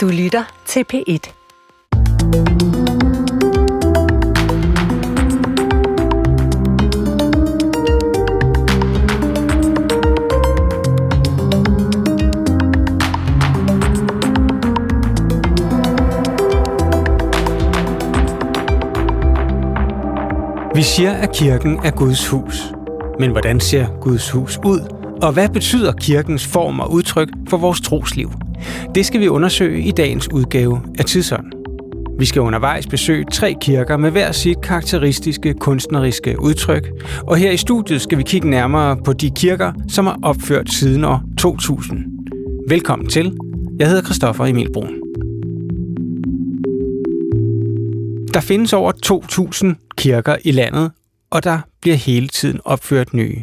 Du lytter til P1. Vi siger, at kirken er Guds hus. Men hvordan ser Guds hus ud? Og hvad betyder kirkens form og udtryk for vores trosliv? Det skal vi undersøge i dagens udgave af Tidsånd. Vi skal undervejs besøge tre kirker med hver sit karakteristiske kunstneriske udtryk. Og her i studiet skal vi kigge nærmere på de kirker, som er opført siden år 2000. Velkommen til. Jeg hedder Christoffer Emil Bro. Der findes over 2.000 kirker i landet, og der bliver hele tiden opført nye.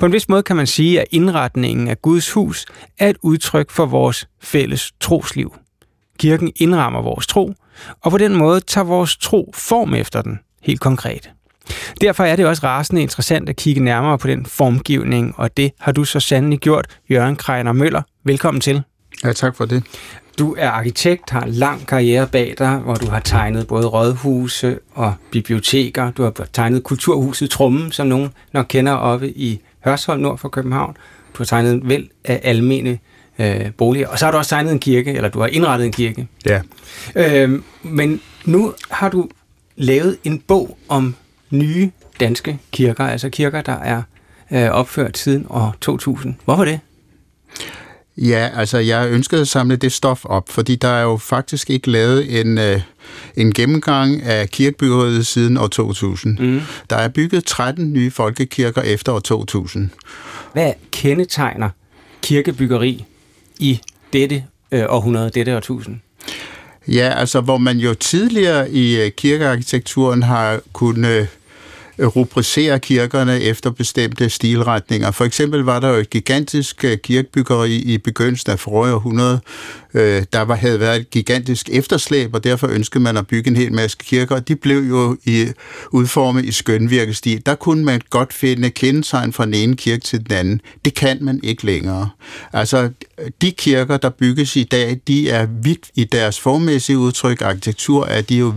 På en vis måde kan man sige, at indretningen af Guds hus er et udtryk for vores fælles trosliv. Kirken indrammer vores tro, og på den måde tager vores tro form efter den, helt konkret. Derfor er det også rasende interessant at kigge nærmere på den formgivning, og det har du så sandelig gjort, Jørgen Kreiner Møller. Velkommen til. Ja, tak for det. Du er arkitekt, har en lang karriere bag dig, hvor du har tegnet både rådhuse og biblioteker. Du har tegnet Kulturhuset Trummen, som nogen nok kender oppe i Hørsholm, nord for København. Du har tegnet vel af almene boliger. Og så har du også tegnet en kirke, eller du har indrettet en kirke. Ja. Men nu har du lavet en bog om nye danske kirker, altså kirker, der er opført siden år 2000. Hvorfor det? Ja, altså jeg ønskede at samle det stof op, fordi der er jo faktisk ikke lavet en gennemgang af kirkebyggeriet siden år 2000. Mm. Der er bygget 13 nye folkekirker efter år 2000. Hvad kendetegner kirkebyggeri i dette århundrede, dette årtusind? Ja, altså hvor man jo tidligere i kirkearkitekturen har kunnet rubricere kirkerne efter bestemte stilretninger. For eksempel var der jo et gigantisk kirkebyggeri i begyndelsen af forrige århundrede. Der havde været et gigantisk efterslæb, og derfor ønskede man at bygge en hel masse kirker. De blev jo udformet i skønvirkestil. Der kunne man godt finde kendetegn fra den ene kirke til den anden. Det kan man ikke længere. Altså, de kirker, der bygges i dag, de er vidt i deres formmæssige udtryk. Arkitektur er de jo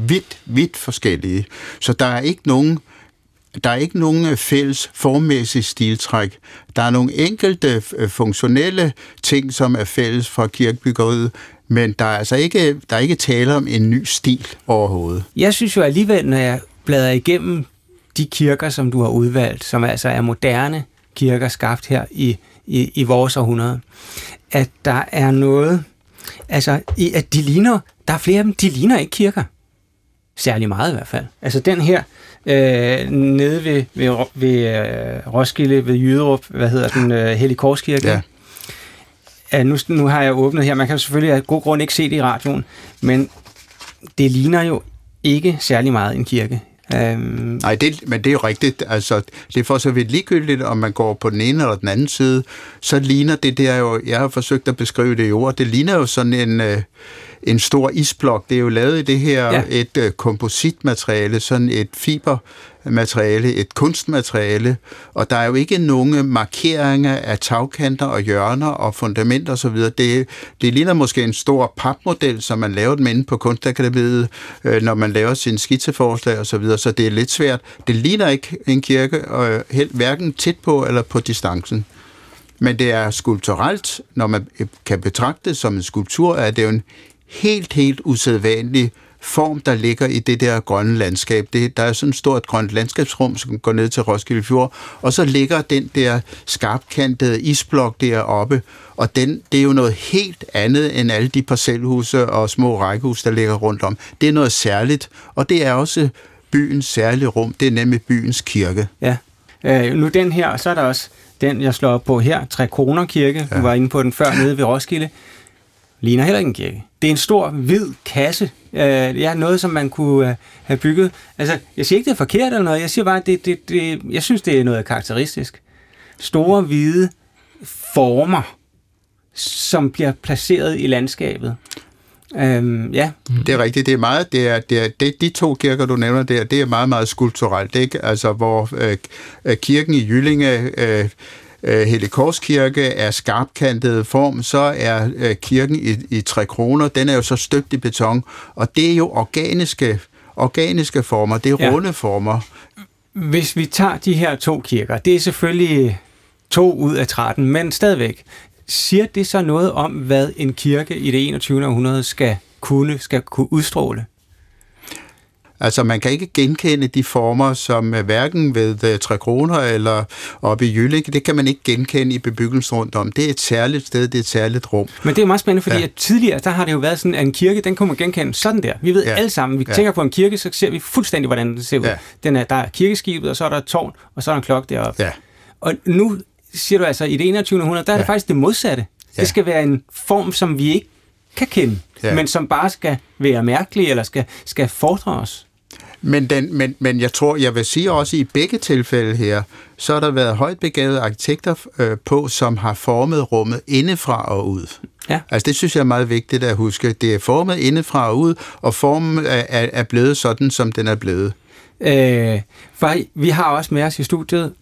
vidt forskellige. Så der er ikke nogen fælles formmæssige stiltræk. Der er nogle enkelte funktionelle ting, som er fælles fra kirkebyggeriet, men der er ikke tale om en ny stil overhovedet. Jeg synes jo alligevel, når jeg bladrer igennem de kirker, som du har udvalgt, som altså er moderne kirker skabt her i vores århundrede, at der er noget, altså at der er flere af dem, de ligner ikke kirker. Særlig meget i hvert fald. Altså den her nede ved Roskilde, ved Jyderup, Helligkorskirke. Ja. Nu har jeg åbnet her. Man kan selvfølgelig af god grund ikke se det i radioen, men det ligner jo ikke særlig meget en kirke. Nej, men det er jo rigtigt. Altså, det er for så vidt ligegyldigt, om man går på den ene eller den anden side, så ligner det der jo, jeg har forsøgt at beskrive det i ord, det ligner jo sådan en stor isblok. Det er jo lavet i det her et kompositmateriale, sådan et fibermateriale, et kunstmateriale, og der er jo ikke nogen markeringer af tagkanter og hjørner og fundamenter osv. Det ligner måske en stor papmodel, som man laver dem inde på Kunstakademiet, når man laver sine skitseforslag osv., så det er lidt svært. Det ligner ikke en kirke, og hverken tæt på eller på distancen. Men det er skulpturelt, når man kan betragte det som en skulptur, er det jo en helt usædvanlig form, der ligger i det der grønne landskab. Der er sådan et stort grønt landskabsrum, som går ned til Roskilde Fjord, og så ligger den der skarpkantede isblok deroppe, og det er jo noget helt andet end alle de parcelhuse og små rækkehus, der ligger rundt om. Det er noget særligt, og det er også byens særlige rum. Det er nemlig byens kirke. Ja, nu den her, og så er der også den, jeg slår op på her, Tre Kroner Kirke. Du var inde på den før nede ved Roskilde. Ligner heller ikke en kirke. Det er en stor, hvid kasse. Noget, som man kunne have bygget. Altså, jeg siger ikke, det er forkert eller noget. Jeg siger bare, jeg synes, det er noget karakteristisk. Store, hvide former, som bliver placeret i landskabet. Ja. Det er rigtigt. Det er meget. De to kirker, du nævner der, det er meget skulpturelt, ikke? Altså hvor kirken i Jyllinge Helligkorskirke er skarpkantet form, så er kirken i Tre Kroner, den er jo så støbt i beton, og det er jo organiske former, det er runde former. Hvis vi tager de her to kirker, det er selvfølgelig 2 ud af 13, men stadigvæk, siger det så noget om, hvad en kirke i det 21. århundrede skal kunne udstråle? Altså, man kan ikke genkende de former, som hverken ved Tre Kroner eller oppe i Jyllinge, det kan man ikke genkende i bebyggelsen rundt om. Det er et særligt sted, det er et særligt rum. Men det er meget spændende, fordi at tidligere, der har det jo været sådan, at en kirke, den kunne man genkende sådan der. Vi ved alle sammen, vi tænker på en kirke, så ser vi fuldstændig, hvordan den ser ud. Ja. Der er kirkeskibet, og så er der et tårn, og så er der en klokke deroppe. Ja. Og nu siger du altså, i det 21. århundrede, der er det faktisk det modsatte. Ja. Det skal være en form, som vi ikke kan kende, men som bare skal være mærkelig, eller skal fordre os. Men jeg tror, jeg vil sige også, i begge tilfælde her, så har der været højt begavede arkitekter på, som har formet rummet indefra og ud. Ja. Altså det synes jeg er meget vigtigt at huske. Det er formet indefra og ud, og formen er blevet sådan, som den er blevet. Vi har også med os i studiet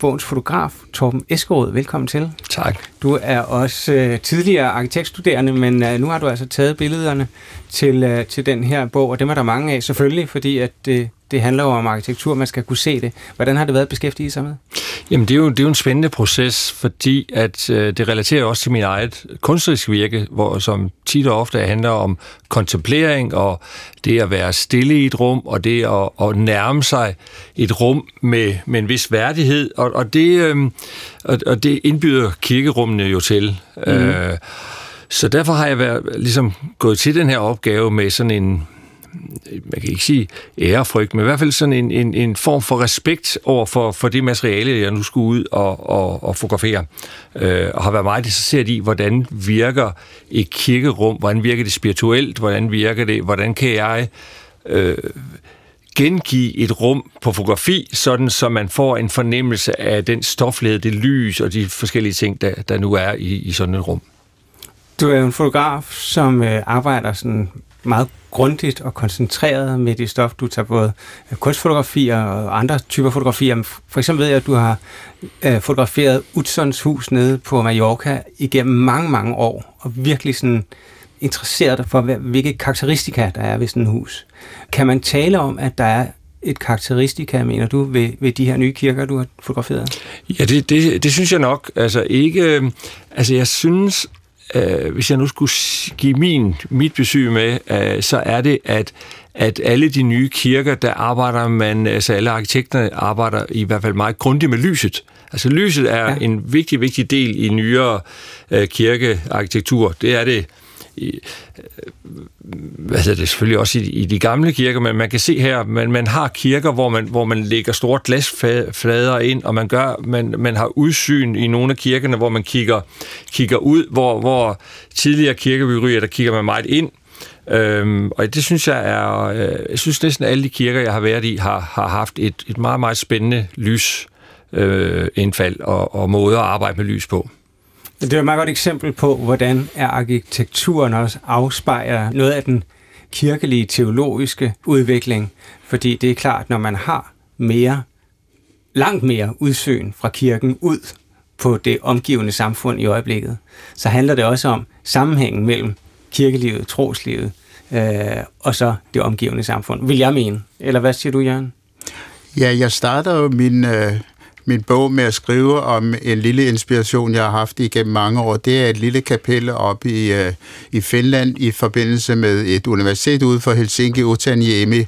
bogens fotograf, Torben Eskerod. Velkommen til. Tak. Du er også tidligere arkitektstuderende, men nu har du altså taget billederne til den her bog, og dem er der mange af selvfølgelig, fordi at det handler jo om arkitektur, man skal kunne se det. Hvordan har det været at beskæftige sig med? Jamen, det er jo en spændende proces, fordi at det relaterer også til mit eget kunstneriske virke, som tit og ofte handler om kontemplering, og det at være stille i et rum, og det at nærme sig et rum med en vis værdighed, og det indbyder kirkerummene jo til. Mm. Så derfor har jeg ligesom gået til den her opgave med sådan en, man kan ikke sige ærefrygt, men i hvert fald sådan en form for respekt over for det materiale, jeg nu skulle ud og fotografere. Og har været meget interesseret i, hvordan virker et kirkerum, hvordan virker det spirituelt, hvordan kan jeg gengive et rum på fotografi, sådan så man får en fornemmelse af den stoflighed, det lys og de forskellige ting, der nu er i sådan et rum. Du er en fotograf, som arbejder sådan meget grundigt og koncentreret med det stof. Du tager både kunstfotografier og andre typer fotografier. For eksempel ved jeg, at du har fotograferet Utzons hus nede på Mallorca igennem mange, mange år, og virkelig sådan interesseret dig for, hvilke karakteristika der er ved sådan et hus. Kan man tale om, at der er et karakteristika, mener du, ved de her nye kirker, du har fotograferet? Ja, det synes jeg nok. Jeg synes, hvis jeg nu skulle give mit besøg med, så er det, at alle de nye kirker, der arbejder man, altså alle arkitekterne arbejder i hvert fald meget grundigt med lyset. Altså lyset er en vigtig, vigtig del i nyere kirkearkitektur. Det er det. Det er selvfølgelig også i de gamle kirker, men man kan se her, man har kirker, hvor man lægger store glasflader ind, og man har udsyn i nogle af kirkerne, hvor man kigger ud, hvor tidligere kirkebyggerier, der kigger man meget ind. Og det synes jeg er, jeg synes næsten alle de kirker, jeg har været i, har haft et meget, meget spændende lysindfald og måder at arbejde med lys på. Det er et meget godt eksempel på, hvordan arkitekturen også afspejler noget af den kirkelige, teologiske udvikling. Fordi det er klart, når man har langt mere udsyn fra kirken ud på det omgivende samfund i øjeblikket, så handler det også om sammenhængen mellem kirkelivet, troslivet og så det omgivende samfund, vil jeg mene. Eller hvad siger du, Jørgen? Ja, jeg starter jo min bog med at skrive om en lille inspiration, jeg har haft igennem mange år. Det er et lille kapel oppe i Finland i forbindelse med et universitet ude for Helsinki, Otaniemi.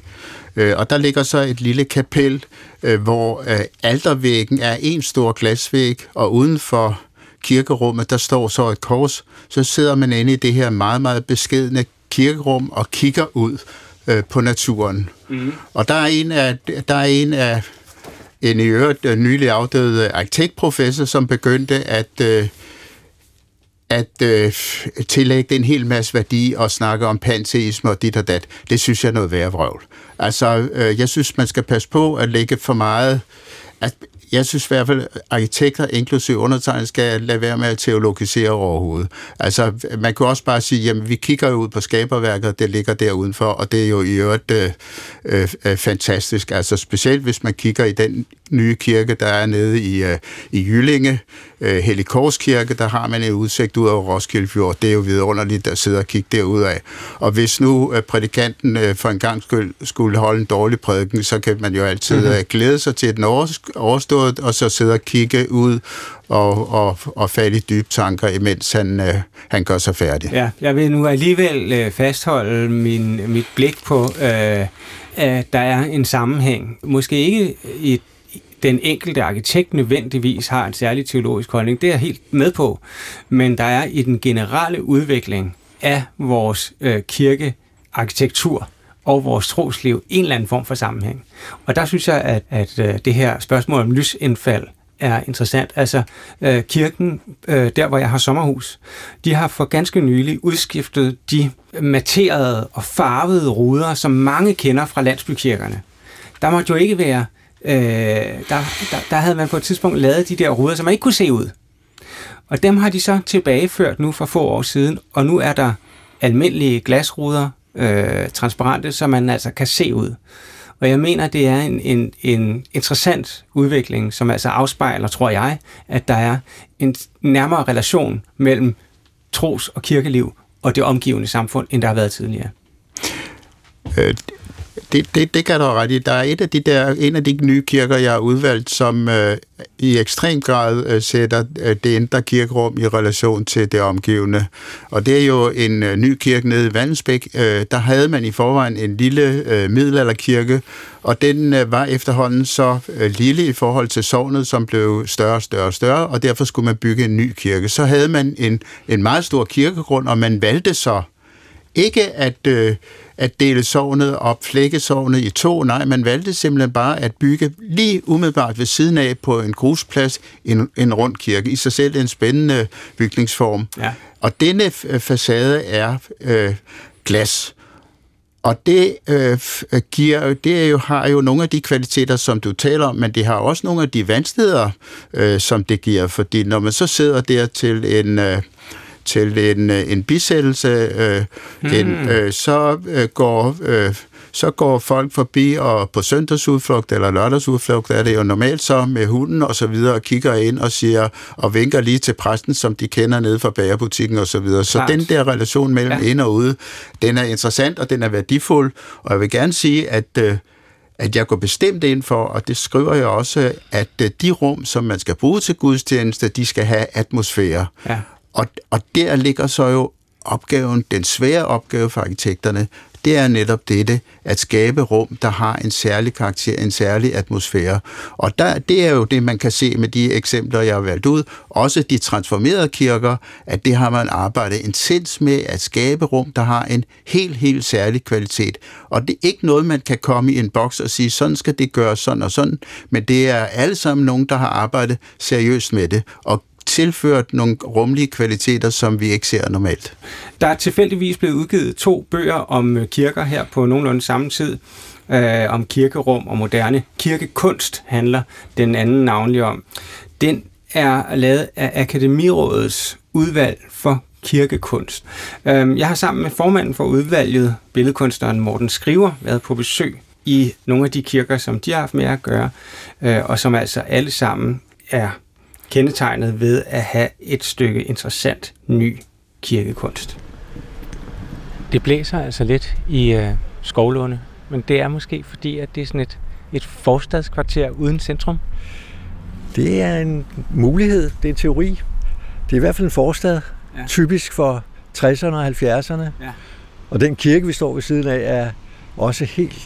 Og der ligger så et lille kapel, hvor altervæggen er en stor glasvæg, og udenfor kirkerummet, der står så et kors. Så sidder man inde i det her meget, meget beskedne kirkerum og kigger ud på naturen. Mm. Og der er en af en i øvrigt nylig afdøde arkitektprofessor, som begyndte at tillægge en hel masse værdi og snakke om panteisme og dit og dat. Det synes jeg er noget værre vrøvl. Altså, jeg synes, man skal passe på at lægge for meget. Jeg synes i hvert fald, at arkitekter, inklusive undertegnet, skal lade være med at teologisere overhovedet. Altså, man kan også bare sige, jamen, vi kigger jo ud på skaberværket, det ligger der udenfor, og det er jo i øvrigt fantastisk. Altså, specielt hvis man kigger i den nye kirke, der er nede i Jyllinge. Helligkorskirke, der har man en udsigt ud over Roskilde Fjord. Det er jo vidunderligt at sidde og kigge derudad. Og hvis nu prædikanten for en gang skulle holde en dårlig prædiken, så kan man jo altid glæde sig til den overstået, og så sidde og kigge ud og falde i dybe tanker, imens han gør sig færdig. Ja, jeg vil nu alligevel fastholde mit blik på, at der er en sammenhæng. Måske ikke i den enkelte arkitekt nødvendigvis har en særlig teologisk holdning. Det er jeg helt med på. Men der er i den generelle udvikling af vores kirkearkitektur og vores trosliv en eller anden form for sammenhæng. Og der synes jeg, at det her spørgsmål om lysindfald er interessant. Altså kirken, der hvor jeg har sommerhus, de har for ganske nylig udskiftet de matterede og farvede ruder, som mange kender fra landsbykirkerne. Der måtte jo ikke være... Der havde man på et tidspunkt lavet de der ruder, som man ikke kunne se ud. Og dem har de så tilbageført nu for få år siden, og nu er der almindelige glasruder, transparente, som man altså kan se ud. Og jeg mener, det er en interessant udvikling, som altså afspejler, tror jeg, at der er en nærmere relation mellem tros- og kirkeliv og det omgivende samfund, end der har været tidligere. Det kan du have ret i. Der er en af de nye kirker, jeg har udvalgt, som i ekstrem grad sætter det indre kirkerum i relation til det omgivende. Og det er jo en ny kirke nede i Vandensbæk. Der havde man i forvejen en lille middelalderkirke, og den var efterhånden så lille i forhold til sognet, som blev større og større og større, og derfor skulle man bygge en ny kirke. Så havde man en meget stor kirkegrund, og man valgte så ikke at dele sognet og flække sognet i to. Nej, man valgte simpelthen bare at bygge lige umiddelbart ved siden af på en grusplads en rund kirke. I sig selv en spændende bygningsform. Ja. Og denne facade er glas. Og det har jo nogle af de kvaliteter, som du taler om, men det har også nogle af de vanskeligheder, som det giver. Fordi når man så sidder der til en bisættelse, så går folk forbi, og på søndagsudflugt eller lørdagsudflugt er det jo normalt så med hunden og så videre, og kigger ind og siger og vinker lige til præsten, som de kender nede fra bagerbutikken og så videre. Så den der relation mellem ind og ude, den er interessant, og den er værdifuld, og jeg vil gerne sige, at jeg går bestemt ind for, og det skriver jeg også, at de rum, som man skal bruge til gudstjeneste, de skal have atmosfære. Ja. Og der ligger så jo opgaven, den svære opgave for arkitekterne, det er netop dette, at skabe rum, der har en særlig karakter, en særlig atmosfære. Og det er jo det, man kan se med de eksempler, jeg har valgt ud. Også de transformerede kirker, at det har man arbejdet intens med, at skabe rum, der har en helt, helt særlig kvalitet. Og det er ikke noget, man kan komme i en boks og sige, sådan skal det gøres, sådan og sådan. Men det er alle sammen nogen, der har arbejdet seriøst med det, og tilført nogle rumlige kvaliteter, som vi ikke ser normalt. Der er tilfældigvis blevet udgivet 2 bøger om kirker her på nogenlunde samme tid, om kirkerum og moderne kirkekunst handler den anden navnlig om. Den er lavet af Akademirådets udvalg for kirkekunst. Jeg har sammen med formanden for udvalget, billedkunstneren Morten Skriver, været på besøg i nogle af de kirker, som de har haft med at gøre, og som altså alle sammen er kendetegnet ved at have et stykke interessant ny kirkekunst. Det blæser altså lidt i Skovlunde, men det er måske fordi, at det er sådan et forstadskvarter uden centrum. Det er en mulighed, det er teori. Det er i hvert fald en forstad, typisk for 60'erne og 70'erne. Ja. Og den kirke, vi står ved siden af, er også helt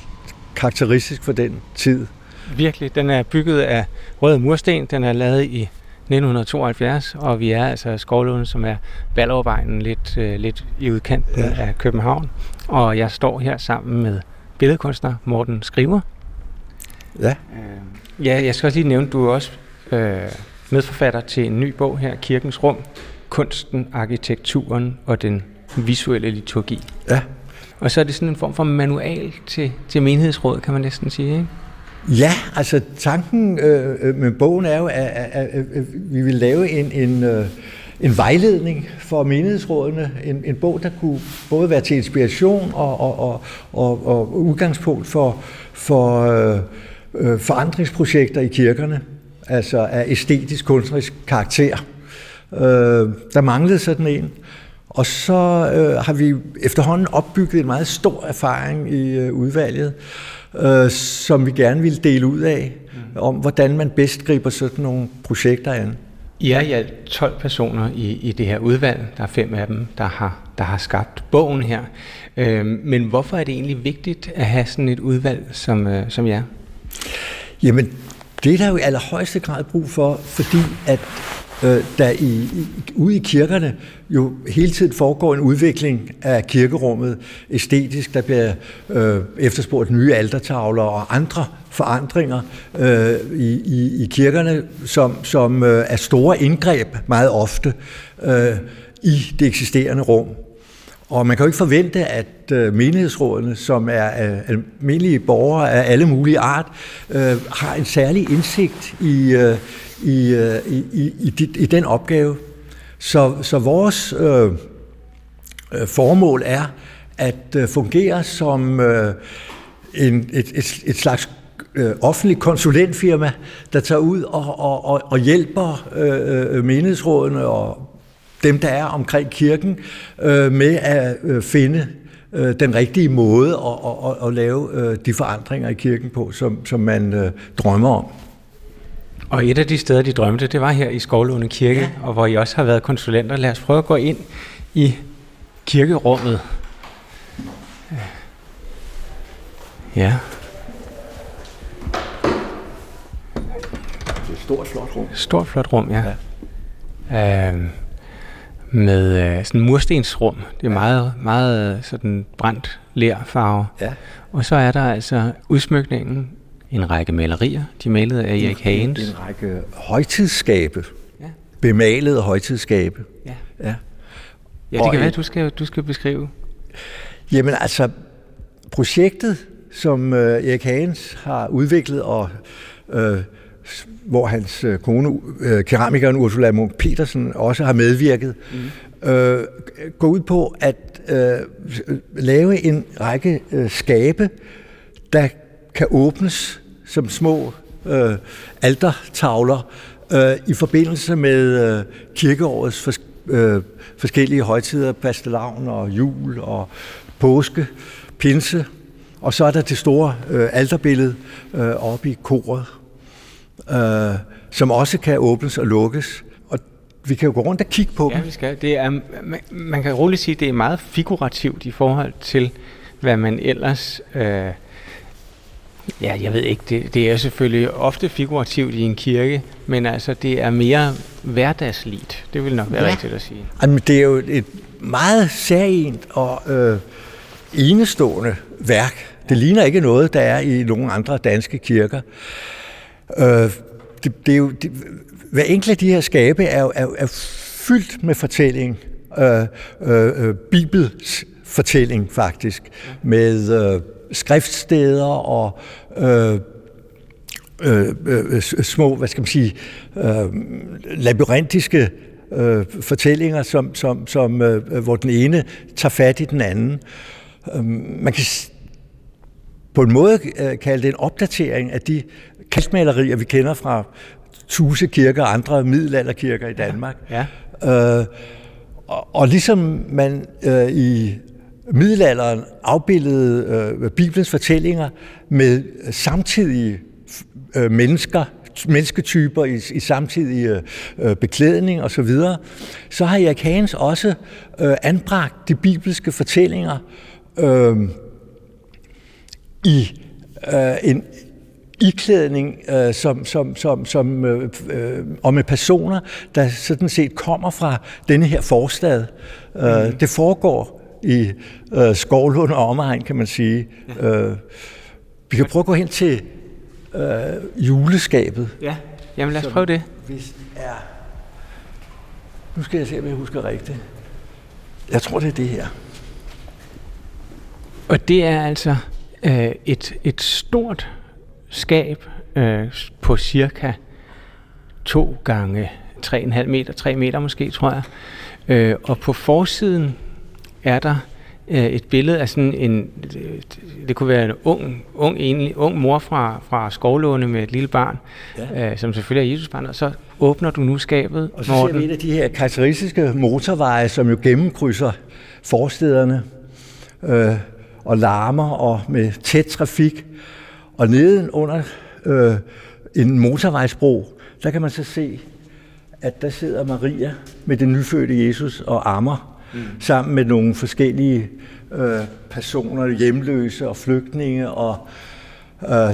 karakteristisk for den tid. Virkelig, den er bygget af røde mursten, den er lavet i 1972, og vi er altså Skovlunde, som er Ballerupvejen lidt i udkanten af København. Og jeg står her sammen med billedkunstner Morten Skriver. Ja. Ja, jeg skal også lige nævne, du er også medforfatter til en ny bog her, Kirkens Rum, kunsten, arkitekturen og den visuelle liturgi. Ja. Og så er det sådan en form for manual til menighedsråd, kan man næsten sige, ikke? Ja, altså tanken med bogen er jo, at vi vil lave en vejledning for menighedsrådene. En bog, der kunne både være til inspiration og udgangspunkt for forandringsprojekter i kirkerne, altså af æstetisk, kunstnerisk karakter. Der manglede sådan en. Og så har vi efterhånden opbygget en meget stor erfaring i udvalget, som vi gerne ville dele ud af, om hvordan man bedst griber sådan nogle projekter an. I er i alt 12 personer i det her udvalg. Der er 5 af dem, der har skabt bogen her. Men hvorfor er det egentlig vigtigt at have sådan et udvalg som jer? Jamen, det er der jo i allerhøjeste grad brug for, fordi at der ude i kirkerne jo hele tiden foregår en udvikling af kirkerummet æstetisk. Der bliver efterspurgt nye altertavler og andre forandringer i kirkerne, som er store indgreb meget ofte i det eksisterende rum. Og man kan jo ikke forvente, at menighedsrådene, som er almindelige borgere af alle mulige art, har en særlig indsigt i den opgave. Så vores formål er at fungere som et slags offentlig konsulentfirma, der tager ud og hjælper menighedsrådene og dem, der er omkring kirken, med at finde den rigtige måde at lave de forandringer i kirken på, som man drømmer om. Og et af de steder, de drømte, det var her i Skovlunde Kirke, ja. Og hvor I også har været konsulenter. Lad os prøve at gå ind i kirkerummet. Ja. Det er et stort, flot rum. Stort, flot rum, ja. Ja. Med sådan en murstensrum. Det er meget, meget sådan brændt lerfarve. Ja. Og så er der altså udsmykningen. En række malerier, de malede af Erik Hagens. En række højtidsskabe. Ja. Bemalede højtidsskabe. Ja, ja. Ja, det kan være, du skal beskrive. Jamen altså, projektet, som Erik Hagens har udviklet, og hvor hans kone, keramikeren Ursula Munk Petersen, også har medvirket, går ud på at lave en række skabe, der kan åbnes som små altertavler i forbindelse med kirkeårets forskellige højtider, fastelavn og jul og påske, pinse. Og så er der det store alterbillede oppe i koret, som også kan åbnes og lukkes. Og vi kan jo gå rundt og kigge på dem. Ja, vi skal. Det er, man kan roligt sige, at det er meget figurativt i forhold til, hvad man ellers... Ja, jeg ved ikke. Det er selvfølgelig ofte figurativt i en kirke, men altså det er mere hverdagsligt. Det vil nok være rigtigt at sige. Jamen, det er jo et meget særligt og enestående værk. Det ligner ikke noget, der er i nogen andre danske kirker. Det er jo, hver enkelt af de her skabe er fyldt med fortælling. Bibels fortælling faktisk, med... skriftsteder og små, hvad skal man sige, labyrintiske fortællinger, som hvor den ene tager fat i den anden. Man kan på en måde kalde det en opdatering af de kalkmalerier, vi kender fra Tuse Kirke og andre middelalderkirker i Danmark. Ja, ja. Og ligesom man i middelalderen afbildede Bibelens fortællinger med samtidige mennesketyper i samtidige beklædning og så videre, så har Erik Hagens også anbragt de bibelske fortællinger i en iklædning og med personer, der sådan set kommer fra denne her forstad. Det foregår i Skovlund og omegn, kan man sige. Ja. Vi kan prøve at gå hen til juleskabet. Ja, jamen lad os prøve det. Hvis er... Nu skal jeg se, om jeg husker rigtigt. Jeg tror, det er det her. Og det er altså et stort skab på cirka 2 gange 3,5 meter, 3 meter måske, tror jeg. Og på forsiden er der et billede af sådan en, det kunne være en ung mor fra Skovlunde med et lille barn, ja, som selvfølgelig er Jesusbarnet, og så åbner du nu skabet. Og så ser vi en af de her karakteristiske motorveje, som jo gennemkrydser forstederne og larmer og med tæt trafik. Og neden under en motorvejsbro, der kan man så se, at der sidder Maria med den nyfødte Jesus og ammer, sammen med nogle forskellige personer, hjemløse og flygtninge, og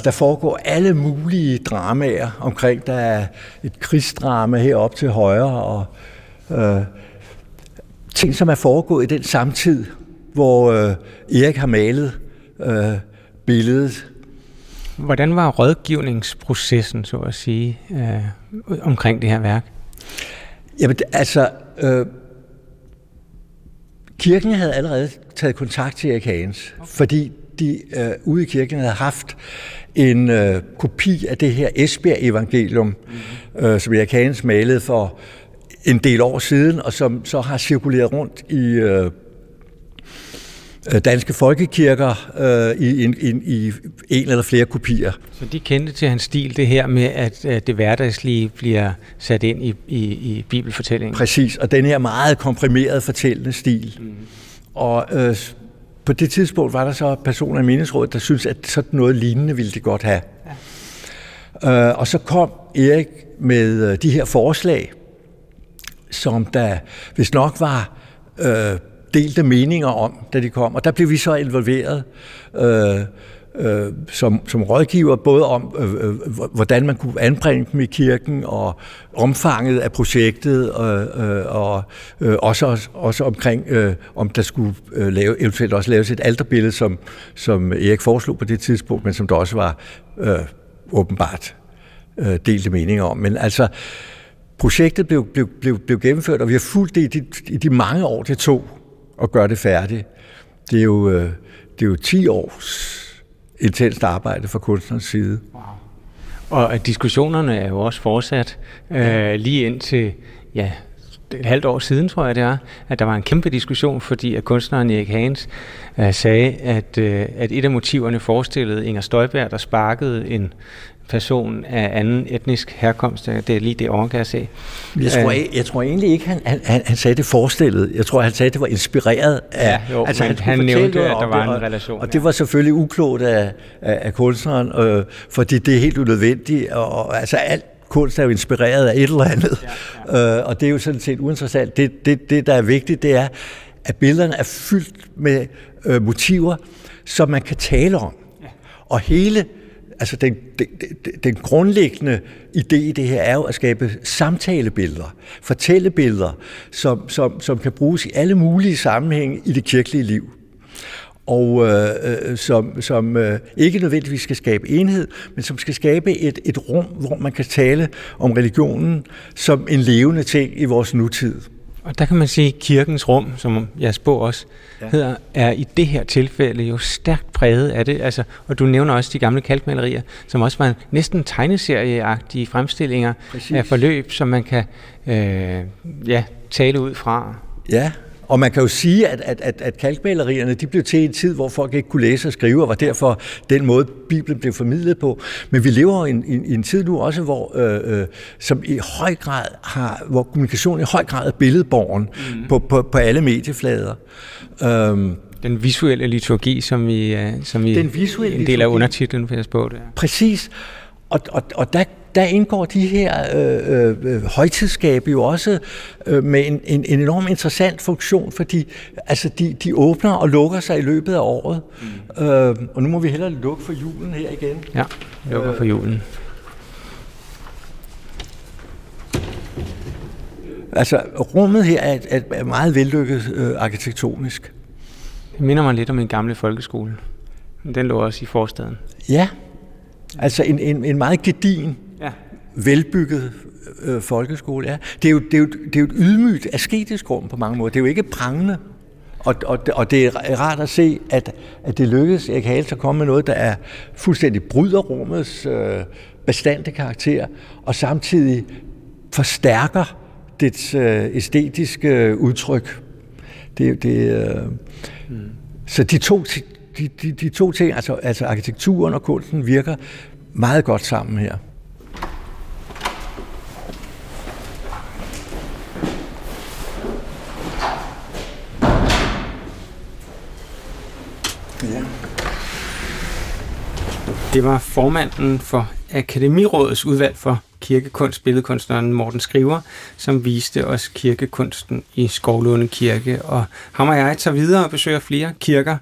der foregår alle mulige dramaer omkring. Der er et krigsdrama heroppe til højre, og ting, som er foregået i den samtid, hvor Erik har malet billedet. Hvordan var rådgivningsprocessen, så at sige, omkring det her værk? Jamen, altså... kirken havde allerede taget kontakt til Erik Hagens, fordi de ude i kirken havde haft en kopi af det her Esbjerg-evangelium, som Erik Hagens malede for en del år siden, og som så har cirkuleret rundt i danske folkekirker i en eller flere kopier. Så de kendte til hans stil, det her med, at det hverdagslige bliver sat ind i bibelfortællingen. Præcis, og den her meget komprimerede fortællende stil. Mm. Og på det tidspunkt var der så personer i menighedsrådet, der syntes, at sådan noget lignende ville de godt have. Ja. Og så kom Erik med de her forslag, som der hvis nok var... delte meninger om, da de kom, og der blev vi så involveret som rådgiver, både om, hvordan man kunne anbringe dem i kirken, og omfanget af projektet, og også omkring, om der skulle eventuelt også laves et alterbillede, som Erik foreslog på det tidspunkt, men som der også var åbenbart delte meninger om. Men altså, projektet blev gennemført, og vi har fulgt det i de mange år, det tog, og gøre det færdigt. Det er jo 10 års intenst arbejde fra kunstnerens side. Wow. Og diskussionerne er jo også fortsat lige indtil et halvt år siden, tror jeg det er, at der var en kæmpe diskussion, fordi at kunstneren Erik Hagens sagde, at et af motiverne forestillede Inger Støjberg, der sparkede en person af anden etnisk herkomst. Det er lige det år, kan jeg se. Jeg tror egentlig ikke, han sagde det forestillet. Jeg tror, han sagde, det var inspireret af... Ja, jo, altså, han nævnte, at der var en relation. Og det var selvfølgelig uklogt af kunstneren, fordi det er helt unødvendigt. Og altså, alt kunst er jo inspireret af et eller andet. Ja. Og det er jo sådan set uinteressant. Det, der er vigtigt, det er, at billederne er fyldt med motiver, som man kan tale om. Ja. Og hele... Altså den grundlæggende idé i det her er jo at skabe samtalebilleder, fortællebilleder, som kan bruges i alle mulige sammenhænge i det kirkelige liv. Og som ikke nødvendigvis skal skabe enhed, men som skal skabe et rum, hvor man kan tale om religionen som en levende ting i vores nutid. Og der kan man sige, at kirkens rum, som jeres bog også hedder, er i det her tilfælde jo stærkt præget af det. Altså, og du nævner også de gamle kalkmalerier, som også var næsten tegneserieagtige fremstillinger. Præcis. Af forløb, som man kan tale ud fra. Ja, og man kan jo sige, at kalkmalerierne de blev til en tid, hvor folk ikke kunne læse og skrive, og var derfor den måde, Bibelen blev formidlet på. Men vi lever i en tid nu også, hvor, hvor kommunikationen i høj grad er billedbåren på alle medieflader. Den visuelle liturgi, som I en del af undertitlen på jeres bog. Præcis, og der indgår de her højtidsskab jo også med en enorm interessant funktion, fordi altså, de åbner og lukker sig i løbet af året. Mm. Og nu må vi hellere lukke for julen her igen. Ja, lukker for julen. Altså, rummet her er meget vellykket arkitektonisk. Det minder mig lidt om min gamle folkeskole. Den lå også i forstaden. Ja, altså en meget gedigen, velbygget folkeskole. Ja. Det er jo et ydmygt asketisk rum på mange måder. Det er jo ikke prangende. Og det er rart at se, at det lykkedes Erik Hagens at komme med noget, der er fuldstændig bryder rummets bestandte karakter, og samtidig forstærker dets æstetiske udtryk. Så de to ting, altså arkitekturen og kunsten, virker meget godt sammen her. Det var formanden for Akademirådets udvalg for kirkekunst, billedkunstneren Morten Skriver, som viste os kirkekunsten i Skovlunde Kirke. Og ham og jeg tager videre og besøger flere kirker.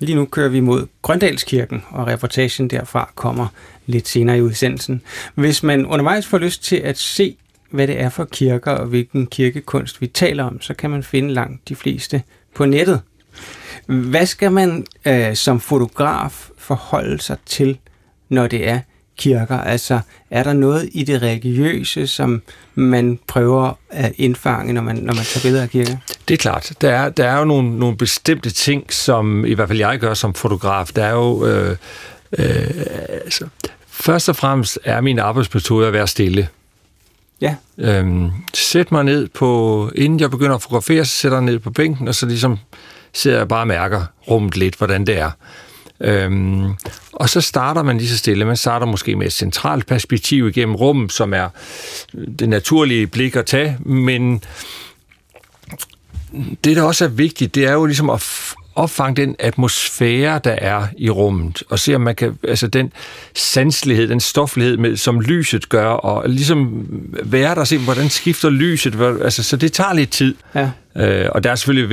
Lige nu kører vi mod Grøndalskirken, og reportagen derfra kommer lidt senere i udsendelsen. Hvis man undervejs får lyst til at se, hvad det er for kirker og hvilken kirkekunst vi taler om, så kan man finde langt de fleste på nettet. Hvad skal man som fotograf forholde sig til, når det er kirker? Altså, er der noget i det religiøse, som man prøver at indfange, når man tager billeder af kirker? Det er klart. Der er jo nogle bestemte ting, som i hvert fald jeg gør som fotograf. Der er jo... først og fremmest er min arbejdsmetode at være stille. Ja. Sæt mig ned på... Inden jeg begynder at fotografere, så sætter jeg ned på bænken, og så ligesom sidder jeg bare og mærker rummet lidt, hvordan det er. Og så starter man lige så stille. Man starter måske med et centralt perspektiv igennem rummet, som er det naturlige blik at tage, men det, der også er vigtigt, det er jo ligesom at opfange den atmosfære, der er i rummet, og se, om man kan, altså den sanselighed, den stoflighed, med, som lyset gør, og ligesom være der og se, hvordan skifter lyset, altså, så det tager lidt tid. Ja. Og der er selvfølgelig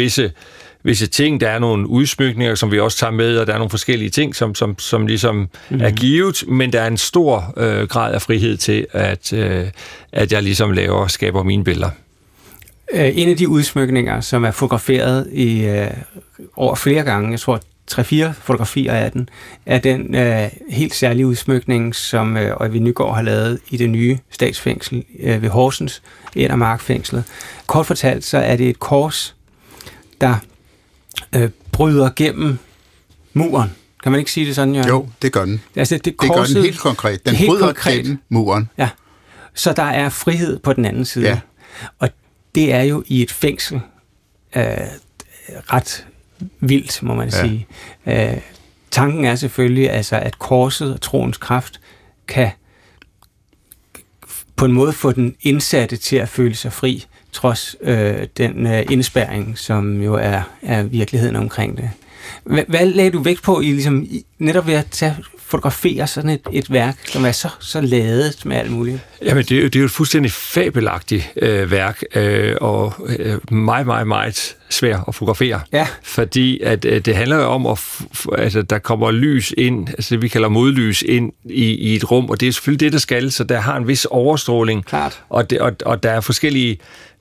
visse ting, der er nogle udsmykninger, som vi også tager med, og der er nogle forskellige ting, som ligesom er givet, men der er en stor grad af frihed til, at jeg ligesom skaber mine billeder. En af de udsmykninger, som er fotograferet i over flere gange, jeg tror 3-4 fotografier af den, er den helt særlige udsmykning, som Øjvind Nygaard har lavet i det nye statsfængsel ved Horsens, Endermarkfængslet. Kort fortalt, så er det et kors, der bryder gennem muren. Kan man ikke sige det sådan, Jørgen? Jo, det gør den. Altså, det gør den helt konkret. Den helt bryder gennem muren. Ja. Så der er frihed på den anden side. Ja. Og det er jo i et fængsel ret vildt, må man sige. Tanken er selvfølgelig, altså, at korset og troens kraft kan på en måde få den indsatte til at føle sig fri, trods den indspærring, som jo er virkeligheden omkring det. Hvad lagde du vægt på i netop ved at fotografere sådan et værk, som er så ladet med alt muligt? Jamen, det er jo et fuldstændig fabelagtigt værk, og meget, meget, meget svært at fotografere. Ja. Fordi at, det handler jo om, at der kommer lys ind, altså det vi kalder modlys ind i et rum, og det er selvfølgelig det, der skal, så der har en vis overstråling. Klart. Og der er forskellige...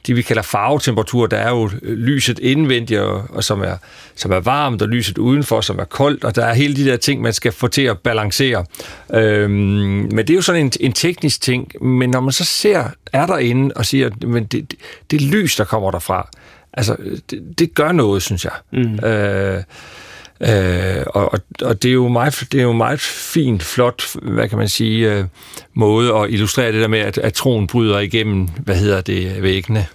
Det vi kalder farvetemperaturer, der er jo lyset indvendigt, og som er varmt, og lyset udenfor, som er koldt, og der er hele de der ting, man skal få til at balancere. Men det er jo sådan en teknisk ting, men når man så er derinde og siger, men det lys, der kommer derfra, altså det gør noget, synes jeg. Mm. Og det er jo meget fint, flot, hvad kan man sige, måde at illustrere det der med, at troen bryder igennem, væggene.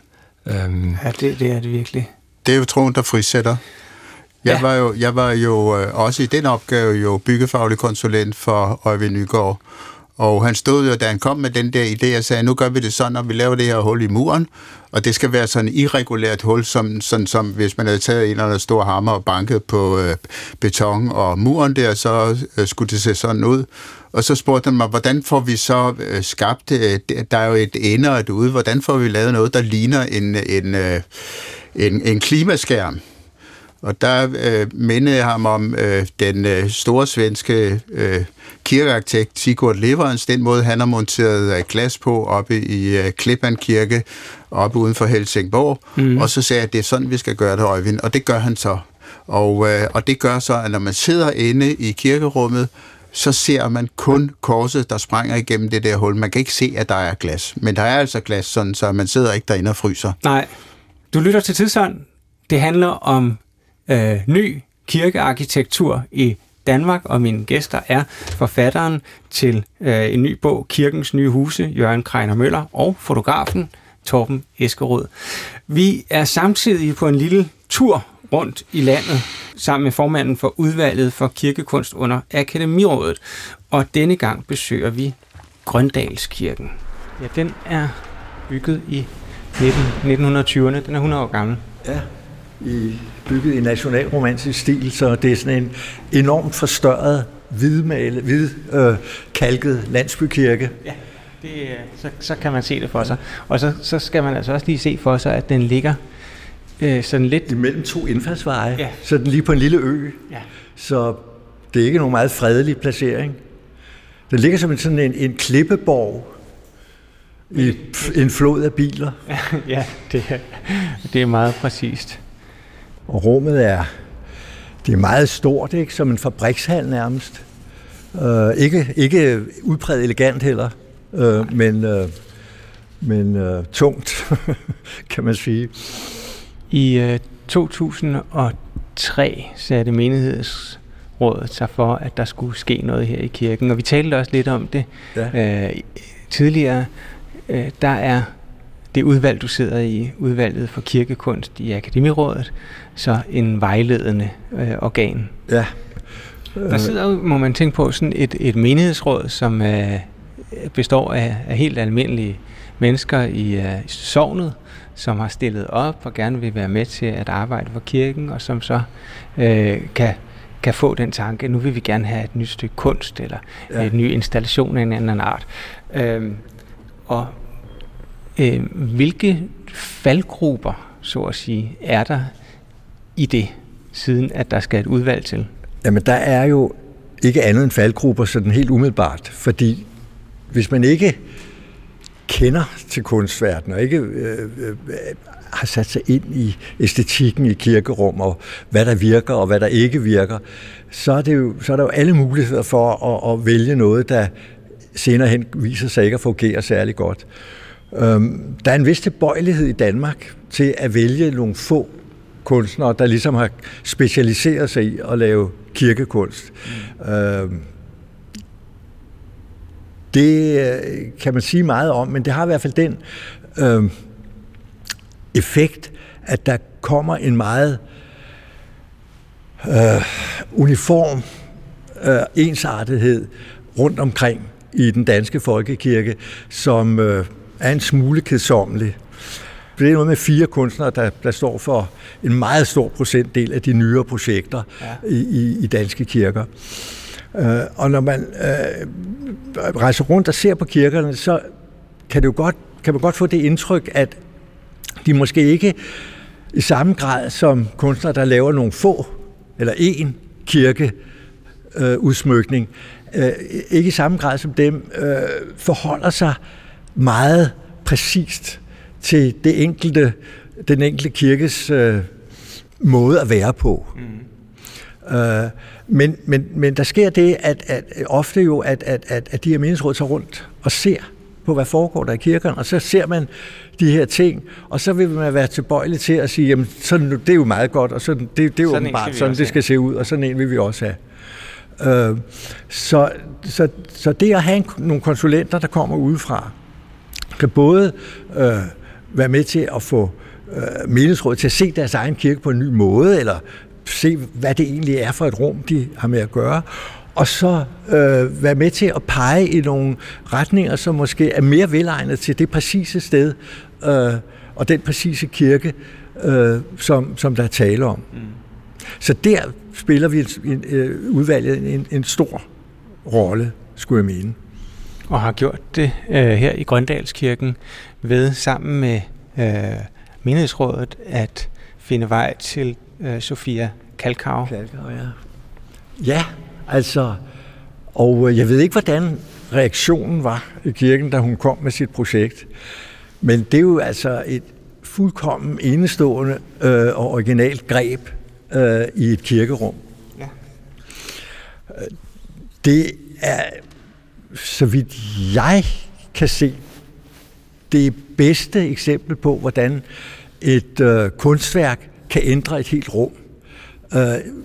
Ja, det er det virkelig. Det er jo troen, der frisætter. Jeg var jo også i den opgave jo byggefaglig konsulent for Øjvind Nygaard, og han stod jo, da han kom med den der idé, og sagde, nu gør vi det sådan, og vi laver det her hul i muren, og det skal være sådan et irregulært hul, som hvis man havde taget en eller anden stor hammer og banket på beton og muren der, så skulle det se sådan ud. Og så spurgte han mig, hvordan får vi så skabt, der er jo et ende og et ude, hvordan får vi lavet noget, der ligner en klimaskærm? Og der mindede jeg ham om den store svenske kirkearkitekt Sigurd Leverens, den måde han har monteret glas på oppe i Klippan Kirke, oppe uden for Helsingborg, og så sagde jeg, at det er sådan, vi skal gøre det, Øjvind, og det gør han så. Og det gør så, at når man sidder inde i kirkerummet, så ser man kun korset, der sprænger igennem det der hul. Man kan ikke se, at der er glas, men der er altså glas, sådan, så man sidder ikke derinde og fryser. Nej, du lytter til Tidsånd. Det handler om ny kirkearkitektur i Danmark, og mine gæster er forfatteren til en ny bog, Kirkens Nye Huse, Jørgen Kreiner Møller, og fotografen Torben Eskerod. Vi er samtidig på en lille tur rundt i landet sammen med formanden for udvalget for kirkekunst under Akademirådet. Og denne gang besøger vi Grøndalskirken. Ja, den er bygget i 1920'erne. Den er 100 år gammel. Ja, bygget i nationalromantisk stil, så det er sådan en enormt forstørret, kalket landsbykirke. Ja, det, så kan man se det for sig. Og så skal man altså også lige se for sig, at den ligger sådan lidt imellem to indfaldsveje, ja. Så den lige på en lille ø. Ja. Så det er ikke nogen meget fredelig placering. Den ligger som sådan en klippeborg i en flod af biler. Ja, det er meget præcist. Og rummet er meget stort, ikke? Som en fabrikshal nærmest. Ikke udpræget elegant heller, men tungt, kan man sige. I 2003 satte menighedsrådet sig for, at der skulle ske noget her i kirken, og vi talte også lidt om det tidligere. Der er det udvalg, du sidder i, udvalget for kirkekunst i Akademirådet, så en vejledende organ. Ja. Der sidder jo, må man tænke på, sådan et menighedsråd, som består af helt almindelige mennesker i sognet, som har stillet op og gerne vil være med til at arbejde for kirken, og som så kan få den tanke, nu vil vi gerne have et nyt stykke kunst, eller en ny installation af en anden art. Hvilke faldgrupper, så at sige, er der i det, siden at der skal et udvalg til? Jamen, der er jo ikke andet end faldgrupper sådan helt umiddelbart, fordi hvis man ikke kender til kunstverdenen og ikke har sat sig ind i æstetikken i kirkerum og hvad der virker og hvad der ikke virker, så er der jo alle muligheder for at vælge noget, der senere hen viser sig ikke at fungere særlig godt. Der er en vis tilbøjelighed i Danmark til at vælge nogle få kunstnere, der ligesom har specialiseret sig i at lave kirkekunst. Det kan man sige meget om, men det har i hvert fald den effekt, at der kommer en meget uniform ensartethed rundt omkring i den danske folkekirke, som er en smule kedsommelig. Det er noget med 4 kunstnere, der står for en meget stor procentdel af de nyere projekter i danske kirker. Og når man rejser rundt og ser på kirkerne, så kan man godt få det indtryk, at de måske ikke i samme grad som kunstnere, der laver nogle få eller én kirkeudsmykning, ikke i samme grad som dem, forholder sig meget præcist til den enkelte kirkes måde at være på. Mm. Men der sker det, at ofte de her menighedsråd tager rundt og ser på, hvad foregår der i kirkerne, og så ser man de her ting, og så vil man være tilbøjelig til at sige, jamen sådan, det er jo meget godt, og sådan, det er jo åbenbart, sådan det skal se ud, og sådan en vil vi også have. Så det at have nogle konsulenter, der kommer udefra, kan både være med til at få menighedsrådet til at se deres egen kirke på en ny måde, eller se, hvad det egentlig er for et rum, de har med at gøre, og så være med til at pege i nogle retninger, som måske er mere velegnet til det præcise sted og den præcise kirke, som der er tale om. Mm. Så der spiller vi udvalget en stor rolle, skulle jeg mene. Og har gjort det her i Grøndalskirken ved sammen med menighedsrådet at finde vej til Sophia Kalkau. Ja, altså, og jeg ved ikke, hvordan reaktionen var i kirken, da hun kom med sit projekt, men det er jo altså et fuldkommen enestående og originalt greb i et kirkerum. Ja. Det er, så vidt jeg kan se, det bedste eksempel på, hvordan et kunstværk kan ændre et helt rum.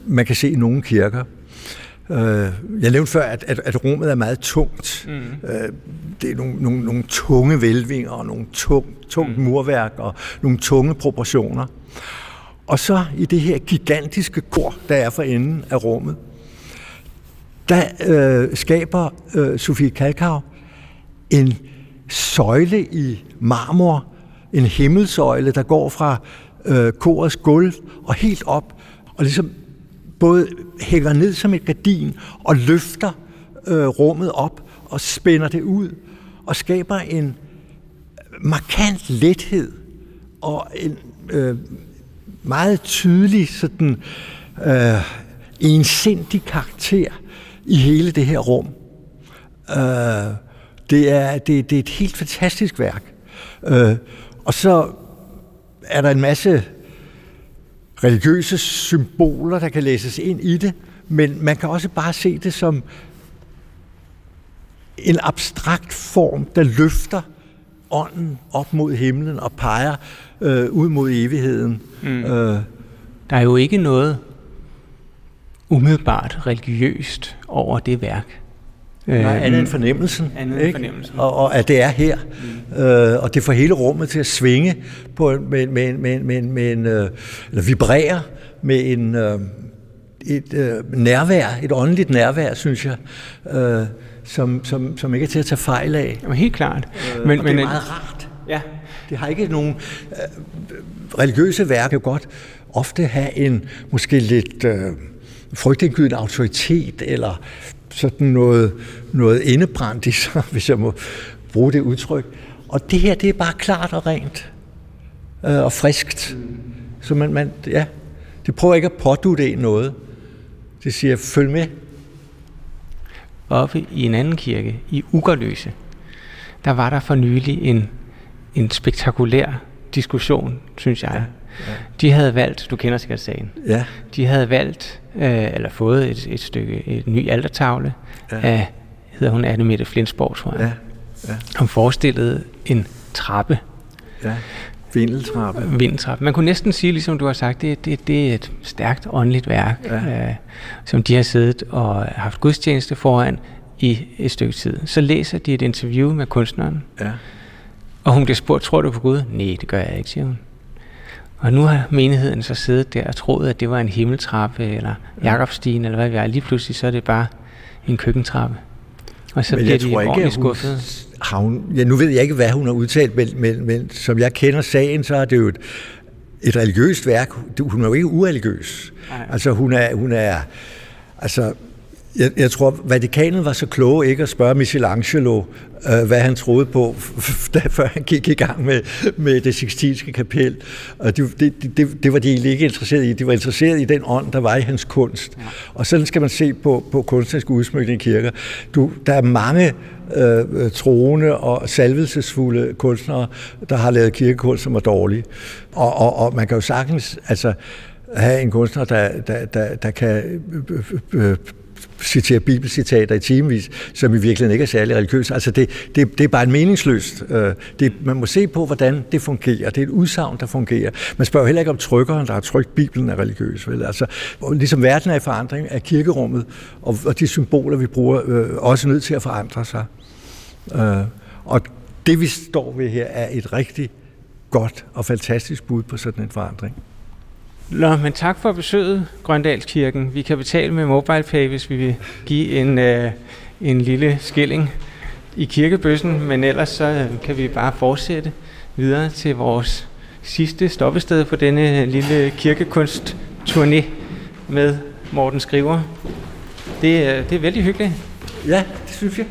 Man kan se i nogle kirker. Jeg nævnte før, at rummet er meget tungt. Mm. Det er nogle tunge hvælvinger, og nogle tungt murværk, og nogle tunge proportioner. Og så i det her gigantiske kor, der er for enden af rummet, der skaber Sophia Kalkau en søjle i marmor, en himmelsøjle, der går fra korets gulv og helt op, og ligesom både hænger ned som et gardin og løfter rummet op og spænder det ud og skaber en markant lethed og en meget tydelig sådan ensindig karakter i hele det her rum. Det er et helt fantastisk værk. Og så er der en masse religiøse symboler, der kan læses ind i det, men man kan også bare se det som en abstrakt form, der løfter ånden op mod himlen og peger ud mod evigheden. Mm. Der er jo ikke noget umiddelbart religiøst over det værk. Nej, andet end fornemmelsen. Og at det er her. Mm. Og det får hele rummet til at svinge på, eller vibrere med et nærvær, et åndeligt nærvær, synes jeg, som ikke er til at tage fejl af. Jamen, helt klart. Men det er meget rart. Ja. Det har ikke nogen... religiøse værker kan godt ofte have en måske lidt frygtindgydende autoritet, eller sådan noget indebrændt i sig, hvis jeg må bruge det udtryk. Og det her, det er bare klart og rent og friskt. Så det prøver ikke at pådutte en noget. Det siger, følg med. Oppe i en anden kirke, i Ugerløse, der var der for nylig en spektakulær diskussion, synes jeg. Ja. De havde valgt, du kender sikkert sagen, ja. De havde valgt, eller fået et stykke, et ny altertavle, ja. Af, hedder hun Anne-Mette Flensborg, tror jeg. Ja. Ja. Hun forestillede en trappe. Ja, vindeltrappe. Man kunne næsten sige, ligesom du har sagt, det er et stærkt åndeligt værk, ja. Som de har siddet og haft gudstjeneste foran i et stykke tid. Så læser de et interview med kunstneren, ja. Og hun bliver spurgt, tror du på Gud? Nej, det gør jeg ikke, siger hun. Og nu har menigheden så siddet der og troet, at det var en himmeltrappe, eller Jakobstien, eller hvad ved jeg. Lige pludselig, så er det bare en køkkentrappe. Og så bliver de ordentligt skuffet. Ja, nu ved jeg ikke, hvad hun har udtalt, men som jeg kender sagen, så er det jo et religiøst værk. Hun er jo ikke ureligiøs. Nej. Altså, hun er altså... Jeg tror, Vatikanet var så kloge ikke at spørge Michelangelo, hvad han troede på, før han gik i gang med det Sixtinske kapel. Og det var de egentlig ikke interesseret i. De var interesseret i den ånd, der var i hans kunst. Ja. Og sådan skal man se på kunstneriske udsmykning i kirker. Der er mange troende og salvelsesfulde kunstnere, der har lavet kirkekunst, som er dårlige. Og man kan jo sagtens have en kunstner, der kan... citerer bibelcitater i timevis, som i virkeligheden ikke er særlig religiøse. Altså det er bare en meningsløst. Man må se på, hvordan det fungerer. Det er et udsagn, der fungerer. Man spørger heller ikke om trykkeren, der har trykt Bibelen, er religiøs. Vel? Altså, ligesom verden er i forandring, er kirkerummet og de symboler, vi bruger, også nødt til at forandre sig. Og det, vi står ved her, er et rigtig godt og fantastisk bud på sådan en forandring. Nå, men tak for besøget, Grøndalskirken. Vi kan betale med MobilePay, hvis vi vil give en lille skilling i kirkebøssen, men ellers så kan vi bare fortsætte videre til vores sidste stoppested på denne lille kirkekunstturné med Morten Skriver. Det er vældig hyggeligt. Ja, det synes jeg.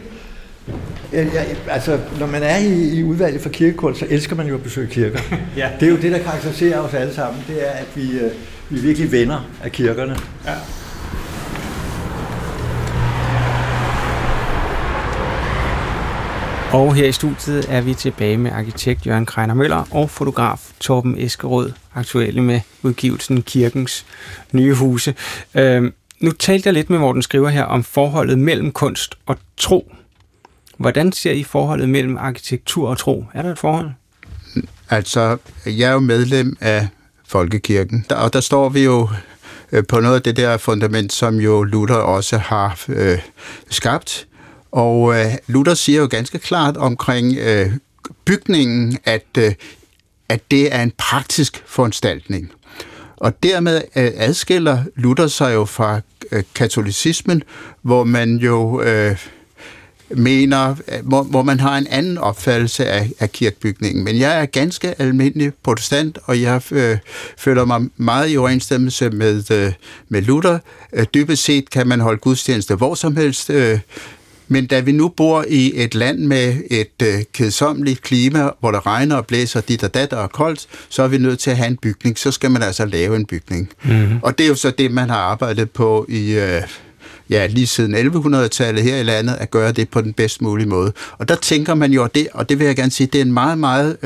Når man er i udvalget for kirkekunst, så elsker man jo at besøge kirker. Ja. Det er jo det, der karakteriserer os alle sammen. Det er, at vi er virkelig venner af kirkerne. Ja. Og her i studiet er vi tilbage med arkitekt Jørgen Kreiner Møller og fotograf Torben Eskerod, aktuelle med udgivelsen Kirkens Nye Huse. Nu talte jeg lidt med Morten Skriver her om forholdet mellem kunst og tro. Hvordan ser I forholdet mellem arkitektur og tro? Er der et forhold? Altså, jeg er jo medlem af Folkekirken, og der står vi jo på noget af det der fundament, som jo Luther også har skabt. Og Luther siger jo ganske klart omkring bygningen, at det er en praktisk foranstaltning. Og dermed adskiller Luther sig jo fra katolicismen, hvor man jo mener, hvor man har en anden opfattelse af kirkebygningen. Men jeg er ganske almindelig protestant, og jeg føler mig meget i overensstemmelse med Luther. Dybest set kan man holde gudstjeneste hvor som helst. Men da vi nu bor i et land med et kedsommeligt klima, hvor det regner og blæser dit og datter og koldt, så er vi nødt til at have en bygning. Så skal man altså lave en bygning. Mm-hmm. Og det er jo så det, man har arbejdet på i... lige siden 1100-tallet her i landet, at gøre det på den bedst mulige måde. Og der tænker man jo det, og det vil jeg gerne sige, det er en meget, meget,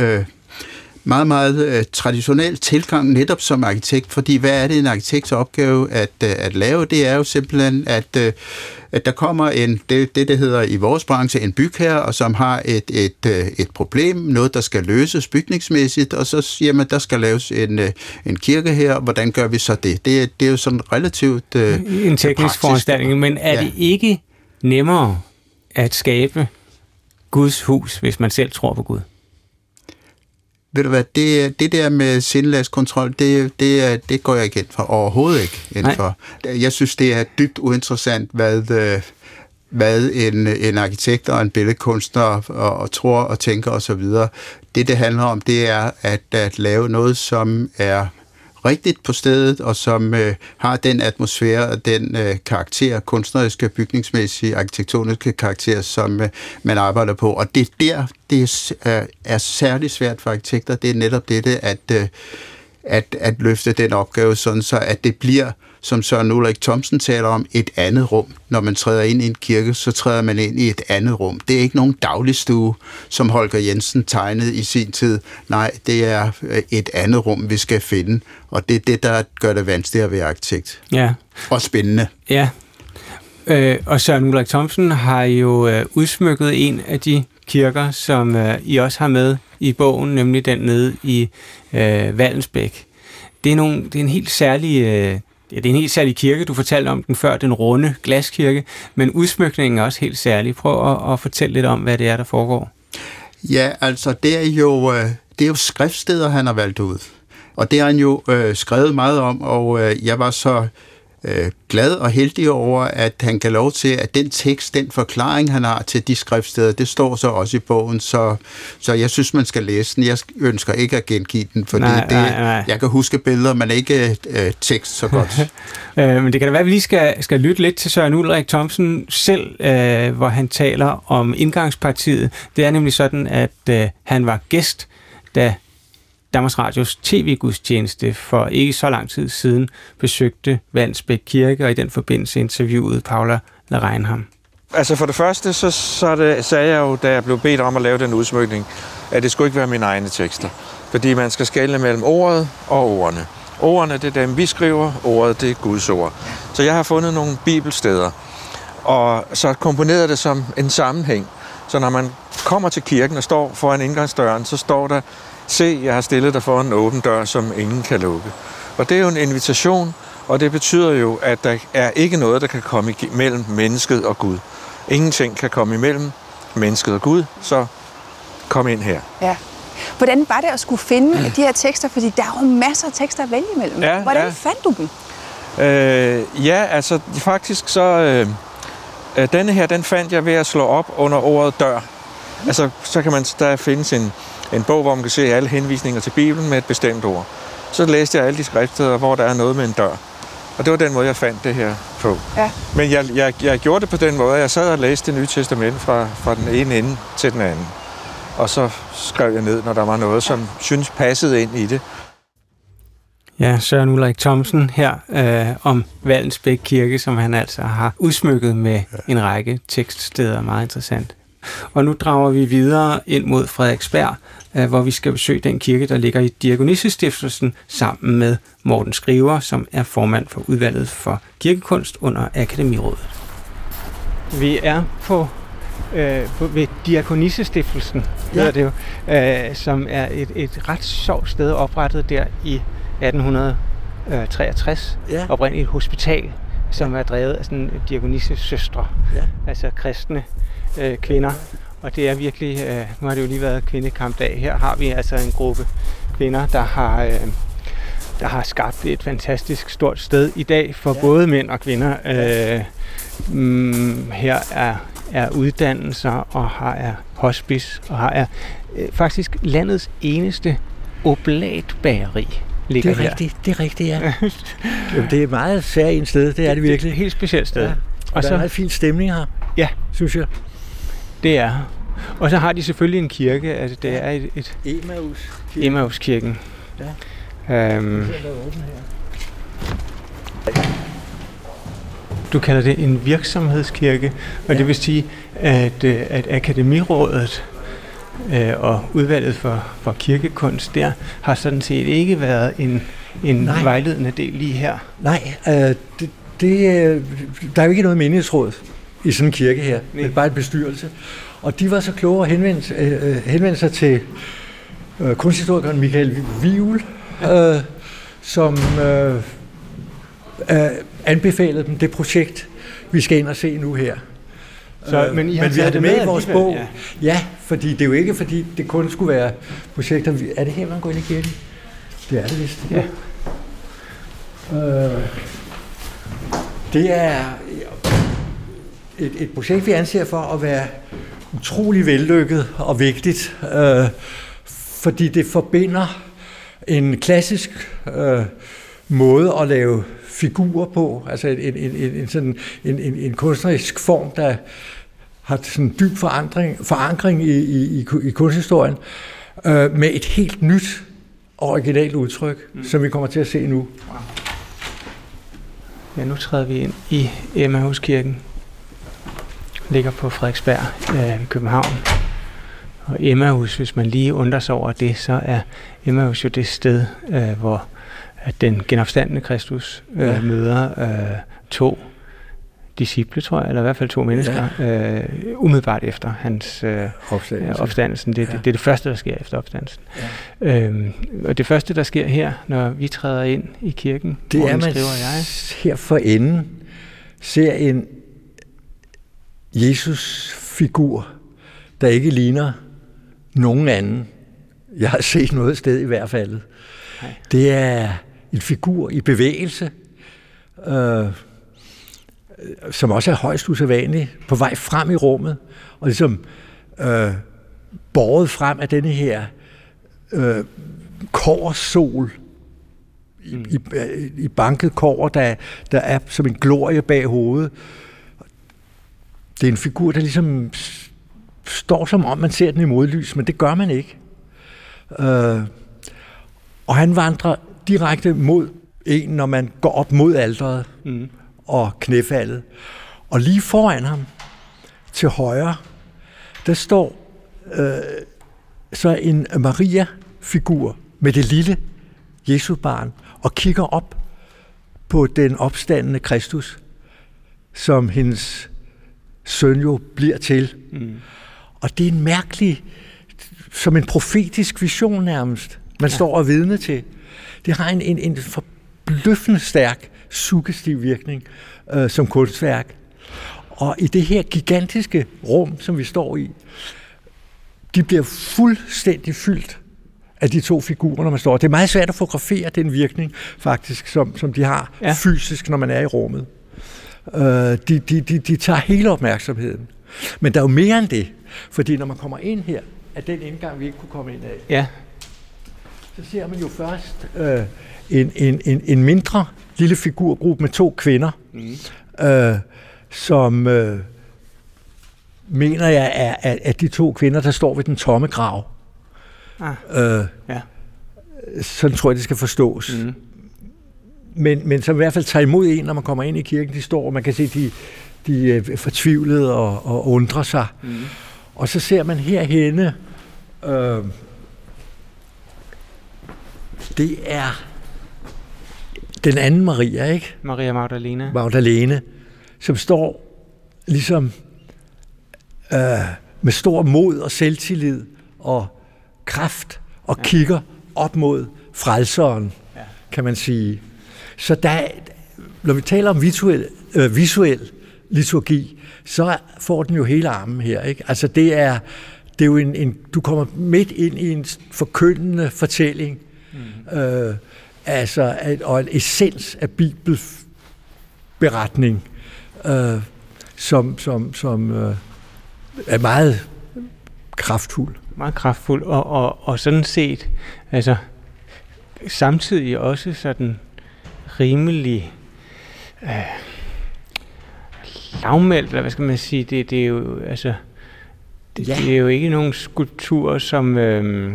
meget, meget traditionel tilgang netop som arkitekt, fordi hvad er det en arkitekts opgave at lave? Det er jo simpelthen, at der kommer det hedder i vores branche, en bygherre, og som har et problem, noget, der skal løses bygningsmæssigt, og så siger man, der skal laves en kirke her, hvordan gør vi så det? Det er jo sådan relativt en teknisk foranstaltning, men er det ikke nemmere at skabe Guds hus, hvis man selv tror på Gud? Ved du hvad, det der med sindelagskontrol, det går jeg ikke ind for. Overhovedet ikke ind for. Jeg synes, det er dybt uinteressant, hvad en arkitekt og en billedkunstner og tror og tænker osv. Det handler om, det er at lave noget, som er rigtigt på stedet, og som har den atmosfære og den karakter, kunstneriske, bygningsmæssige, arkitektoniske karakter, som man arbejder på. Og det der, det er særligt svært for arkitekter, det er netop dette, at løfte den opgave, sådan så at det bliver, som Søren Ulrik Thomsen taler om, et andet rum. Når man træder ind i en kirke, så træder man ind i et andet rum. Det er ikke nogen dagligstue, som Holger Jensen tegnede i sin tid. Nej, det er et andet rum, vi skal finde. Og det er det, der gør det vanskeligt at være arkitekt. Ja. Og spændende. Ja. Og Søren Ulrik Thomsen har jo udsmykket en af de kirker, som I også har med i bogen, nemlig den nede i Vallensbæk. Det er en helt særlig... det er en helt særlig kirke, du fortalte om den før, den runde glaskirke, men udsmykningen er også helt særlig. Prøv at fortælle lidt om, hvad det er, der foregår. Ja, altså det er jo skriftsteder, han har valgt ud. Og det har han jo skrevet meget om, og jeg var så glad og heldig over, at han gav lov til, at den tekst, den forklaring, han har til de skriftsteder, det står så også i bogen, så jeg synes, man skal læse den. Jeg ønsker ikke at gengive den, fordi nej. Jeg kan huske billeder, men ikke tekst så godt. Men det kan da være, at vi lige skal lytte lidt til Søren Ulrik Thomsen selv, hvor han taler om indgangspartiet. Det er nemlig sådan, at han var gæst, da Danmarks Radios tv-gudstjeneste for ikke så lang tid siden besøgte Vandensbæk Kirke, og i den forbindelse interviewede Paula Lareinham. Altså for det første, så sagde jeg jo, da jeg blev bedt om at lave den udsmykning, at det skulle ikke være mine egne tekster. Fordi man skal skelne mellem ordet og ordene. Ordene, det er dem, vi skriver. Ordet, det er Guds ord. Så jeg har fundet nogle bibelsteder, og så komponerede det som en sammenhæng. Så når man kommer til kirken og står foran indgangsdøren, så står der: se, jeg har stillet dig for en åben dør, som ingen kan lukke. Og det er jo en invitation, og det betyder jo, at der er ikke noget, der kan komme imellem mennesket og Gud. Ingenting kan komme imellem mennesket og Gud, så kom ind her. Ja. Hvordan var det at skulle finde de her tekster? Fordi der er jo masser af tekster at vælge imellem. Ja, hvordan fandt du dem? Faktisk så... denne her, den fandt jeg ved at slå op under ordet dør. Altså, så kan man der findes en bog, hvor man kan se alle henvisninger til Bibelen med et bestemt ord. Så læste jeg alle de skriftsteder, hvor der er noget med en dør. Og det var den måde, jeg fandt det her på. Ja. Men jeg gjorde det på den måde, jeg sad og læste Det Nye Testament fra den ene ende til den anden. Og så skrev jeg ned, når der var noget, som synes passede ind i det. Ja, Søren Ulrik Thomsen her om Vallensbæk Kirke, som han altså har udsmykket med en række tekststeder. Meget interessant. Og nu drager vi videre ind mod Frederiksberg, hvor vi skal besøge den kirke, der ligger i Diakonissestiftelsen, sammen med Morten Skriver, som er formand for udvalget for kirkekunst under Akademirådet. Vi er ved Diakonissestiftelsen, hedder det jo, som er et ret sjovt sted oprettet der i 1863, oprindeligt et hospital, som er drevet af sådan diakonissesøstre, altså kristne kvinder. Og det er virkelig, nu har det jo lige været kvindekampdag, her har vi altså en gruppe kvinder, der har der har skabt et fantastisk stort sted i dag for både mænd og kvinder. Her er uddannelser, og her er hospice, og her er faktisk landets eneste oblatbageri. Det er rigtigt, ja. Jamen, det er meget særligt sted, det er det virkelig. Det er et helt specielt sted. Ja. Og så er der meget fin stemning her, synes jeg. Det er. Og så har de selvfølgelig en kirke, altså det er et Emmauskirken. Ja. Du kalder det en virksomhedskirke, og det vil sige, at Akademirådet og udvalget for kirkekunst der har sådan set ikke været en vejledende del lige her. Nej, der er jo ikke noget menighedsråd i sådan en kirke her, men bare en bestyrelse. Og de var så kloge at henvende sig til kunsthistorikeren Michael Wivel, som anbefalede dem det projekt, vi skal ind og se nu her. Så, men I har men vi har det med i vores bog. Ja, fordi det er jo ikke, fordi det kun skulle være projekter. Er det her, man går ind i kirken? Det er det vist. Ja. Det er et projekt, vi anser for at være utrolig vellykket og vigtigt, fordi det forbinder en klassisk måde at lave figurer på, altså en kunstnerisk form, der har sådan dyb forankring i kunsthistorien, med et helt nyt originalt udtryk, som vi kommer til at se nu. Ja, nu træder vi ind i Emmauskirken. Ligger på Frederiksberg, København. Og Emmaus, hvis man lige undrer sig over det, så er Emmaus jo det sted, hvor den genopstandende Kristus møder to disciple, tror jeg, eller i hvert fald to mennesker, umiddelbart efter hans opstandelsen. Det er det første, der sker efter opstandelsen. Ja. Og det første, der sker her, når vi træder ind i kirken, det er, man her for enden ser en Jesus-figur, der ikke ligner nogen anden. Jeg har set noget sted i hvert fald. Nej. Det er en figur i bevægelse, som også er højst usædvanlig, på vej frem i rummet, og ligesom båret frem af denne her kobbersol, i banket kobber, der er som en glorie bag hovedet. Det er en figur, der ligesom står, som om man ser den i modlys, men det gør man ikke. Og han vandrer direkte mod en, når man går op mod alteret og knæfaldet. Og lige foran ham, til højre, der står så en Maria-figur med det lille Jesusbarn og kigger op på den opstandende Kristus, som hendes søn jo bliver til. Og det er en mærkelig, som en profetisk vision nærmest, man står og vidne til. Det har en forbløffende stærk, suggestiv virkning som kunstværk. Og i det her gigantiske rum, som vi står i, de bliver fuldstændig fyldt af de to figurer, når man står. Det er meget svært at fotografere den virkning, faktisk, som de har fysisk, når man er i rummet. De tager hele opmærksomheden. Men der er jo mere end det, fordi når man kommer ind her, af den indgang, vi ikke kunne komme ind af, så ser man jo først en mindre lille figurgruppe med to kvinder, som mener jeg er at de to kvinder, der står ved den tomme grav. Sådan tror jeg, det skal forstås. Men som i hvert fald tager imod en, når man kommer ind i kirken. De står, og man kan se, de er fortvivlede og undrer sig. Og så ser man herhenne, det er den anden Maria, ikke? Maria Magdalene, som står ligesom med stor mod og selvtillid og kraft og kigger op mod frelseren, kan man sige. Så der, når vi taler om visuel liturgi, så får den jo hele armen her, ikke? Altså det er jo du kommer midt ind i en forkyndende fortælling, altså, og en essens af bibelberetning, som er meget kraftfuld. Meget kraftfuld, og sådan set, altså, samtidig også sådan rimelig lavmælt, eller hvad skal man sige, det er jo, altså, det er jo ikke nogen skulptur, som er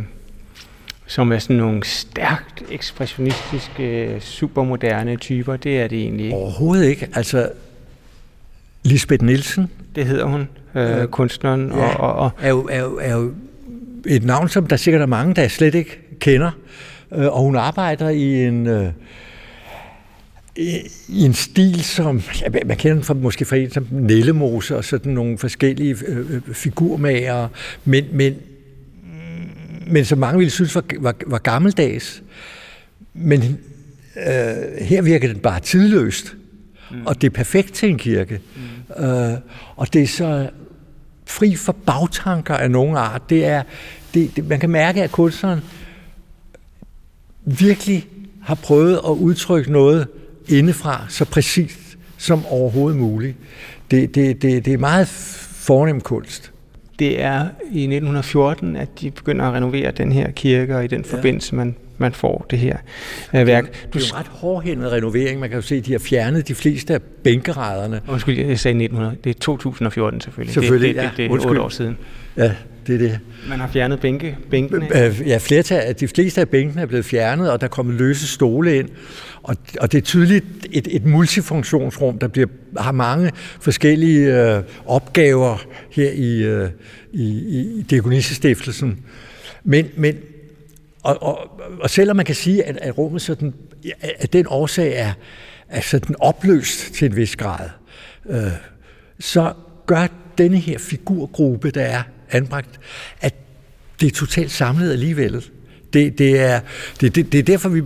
sådan nogle stærkt ekspressionistiske, supermoderne typer. Det er det egentlig ikke. Overhovedet ikke. Altså, Lisbeth Nielsen, det hedder hun, kunstneren. Ja, og er jo et navn, som der sikkert er mange, der slet ikke kender. Og hun arbejder i en stil, som man kender fra, måske fra en som Nellemose og sådan nogle forskellige figurmager, men som mange ville synes var gammeldags. Men her virker den bare tidløst, og det er perfekt til en kirke. Og det er så fri for bagtanker af nogen art. Man kan mærke, at kunstneren virkelig har prøvet at udtrykke noget indefra så præcist som overhovedet muligt. Det er meget fornem kunst. Det er i 1914, at de begynder at renovere den her kirke, og i den forbindelse, man får det her værk. Det er jo ret hårdhændet renovering. Man kan jo se, at de har fjernet de fleste af bænkerædderne. Undskyld, jeg sagde 1900. Det er 2014 selvfølgelig. Det er 8 år siden. Ja, det er det. Man har fjernet bænkene. Ja, de fleste af bænkene er blevet fjernet, og der er kommet løse stole ind. Og det er tydeligt et multifunktionsrum, der har mange forskellige opgaver her i Diakonissestiftelsen. Men og selvom man kan sige, at rummet sådan, at den årsag er sådan opløst til en vis grad, så gør denne her figurgruppe, der er anbragt, at det er totalt samlet alligevel. Det er derfor, vi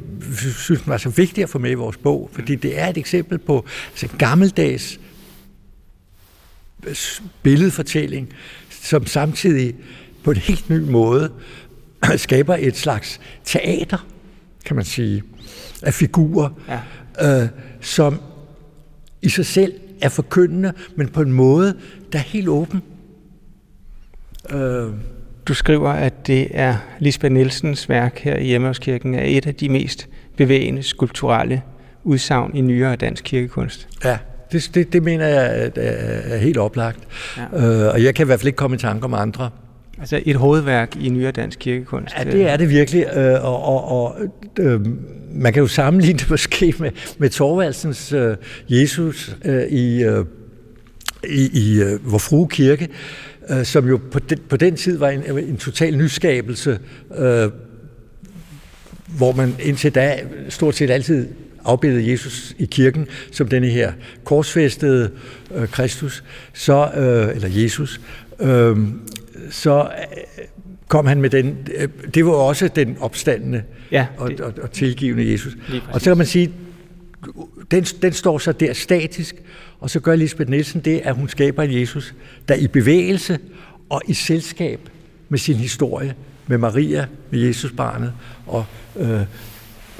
synes, det var så vigtigt at få med i vores bog, fordi det er et eksempel på altså gammeldags billedfortælling, som samtidig på en helt ny måde skaber et slags teater, kan man sige, af figurer, som i sig selv er forkyndende, men på en måde, der er helt åben. Du skriver, at det er Lisbeth Nielsens værk her i Emmauskirken er et af de mest bevægende skulpturelle udsagn i nyere dansk kirkekunst. Ja, det mener jeg er helt oplagt. Ja. Og jeg kan i hvert fald ikke komme i tanke om andre. Altså et hovedværk i nyere dansk kirkekunst. Ja, det er det virkelig. Man kan jo sammenligne det måske med Thorvaldsens Jesus i Vor Frue Kirke, som jo på den tid var en total nyskabelse, hvor man indtil da stort set altid afbildede Jesus i kirken som denne her korsfæstede Kristus, så kom han med den. Det var også den opstandende og tilgivende Jesus. Og så kan man sige, den står så der statisk, og så gør Lisbeth Nielsen det, at hun skaber en Jesus, der i bevægelse og i selskab med sin historie, med Maria, med Jesusbarnet, og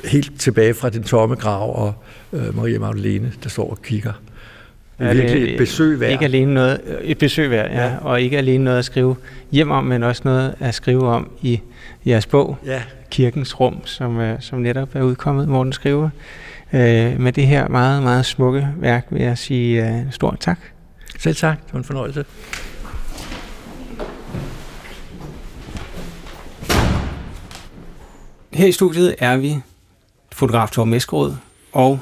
helt tilbage fra den tomme grav, og Maria Magdalene, der står og kigger. Det er et besøg værd. Ikke alene noget, et besøg værd, ja. Og ikke alene noget at skrive hjem om, men også noget at skrive om i jeres bog, Kirkens Rum, som netop er udkommet, Morten Skriver. Med det her meget, meget smukke værk vil jeg sige stort tak. Selv tak. Det var en fornøjelse. Her i studiet er vi fotograf Torben Eskerod og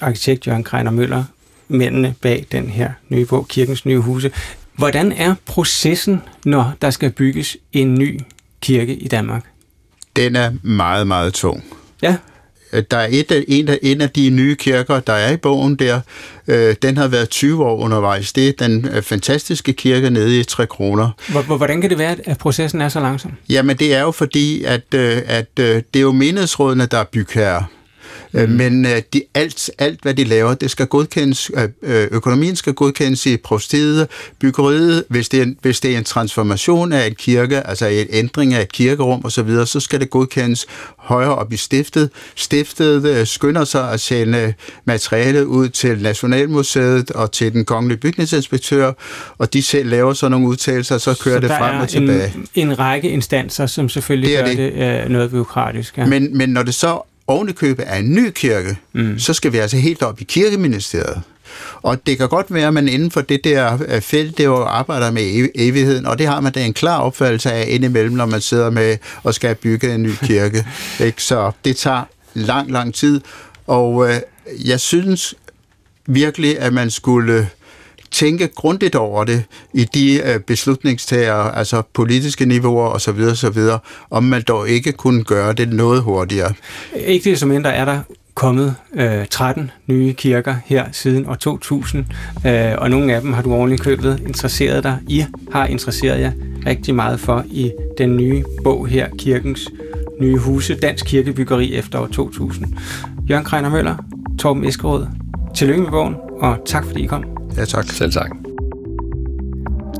arkitekt Jørgen Kreiner Møller, mændene bag den her nye bog, Kirkens Nye Huse. Hvordan er processen, når der skal bygges en ny kirke i Danmark? Den er meget, meget tung. Ja. Der er en af de nye kirker, der er i bogen der, den har været 20 år undervejs. Det er den fantastiske kirke nede i Tre Kroner. Hvordan kan det være, at processen er så langsom? Jamen det er jo fordi, at det er jo menighedsrådene, der er bygherrer. Men de, alt, hvad de laver, det skal godkendes, økonomien skal godkendes i provstiet, byggeriet, hvis det er en transformation af en kirke, altså en ændring af et kirkerum osv., så skal det godkendes højere op i stiftet. Stiftet skynder sig at sende materialet ud til Nationalmuseet og til den kongelige bygningsinspektør, og de selv laver så nogle udtalelser, og så kører så det frem og tilbage. En række instanser, som selvfølgelig det gør det noget bureaukratisk. Ja. Men når det så ovenikøbet af en ny kirke, så skal vi altså helt op i kirkeministeriet. Og det kan godt være, at man inden for det der felt, det jo arbejder med evigheden, og det har man da en klar opfattelse af indimellem, når man sidder med og skal bygge en ny kirke. Så det tager lang, lang tid, og jeg synes virkelig, at man skulle tænke grundigt over det i de beslutningstagere, altså politiske niveauer osv., osv., om man dog ikke kunne gøre det noget hurtigere. Ikke det som mindre er der kommet 13 nye kirker her siden år 2000, og nogle af dem har du ordentligt købet interesseret dig. I har interesseret jer rigtig meget for i den nye bog her, Kirkens Nye Huse, Dansk Kirkebyggeri efter år 2000. Jørgen Kreiner Møller, Torben Eskerod, tillykke med bogen, og tak fordi I kom. Ja, tak. Selv tak.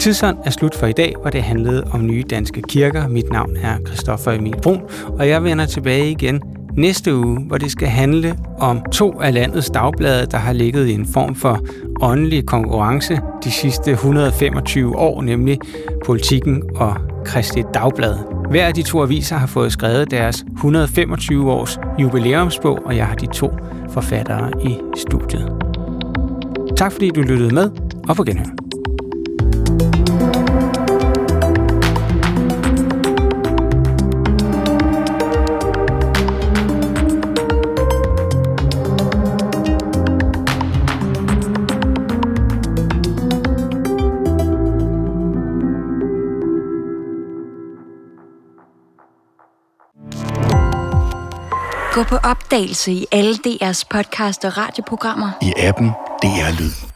Tidsånd er slut for i dag, hvor det handlede om nye danske kirker. Mit navn er Christoffer Emil Bro, og jeg vender tilbage igen næste uge, hvor det skal handle om to af landets dagblade, der har ligget i en form for åndelig konkurrence de sidste 125 år, nemlig Politikken og Kristeligt Dagblad. Hver af de to aviser har fået skrevet deres 125-års jubilæumsbog, og jeg har de to forfattere i studiet. Tak fordi du lyttede med, og på genhør. Gå på opdagelse i alle DR's podcast og radioprogrammer. I appen DR Lyd.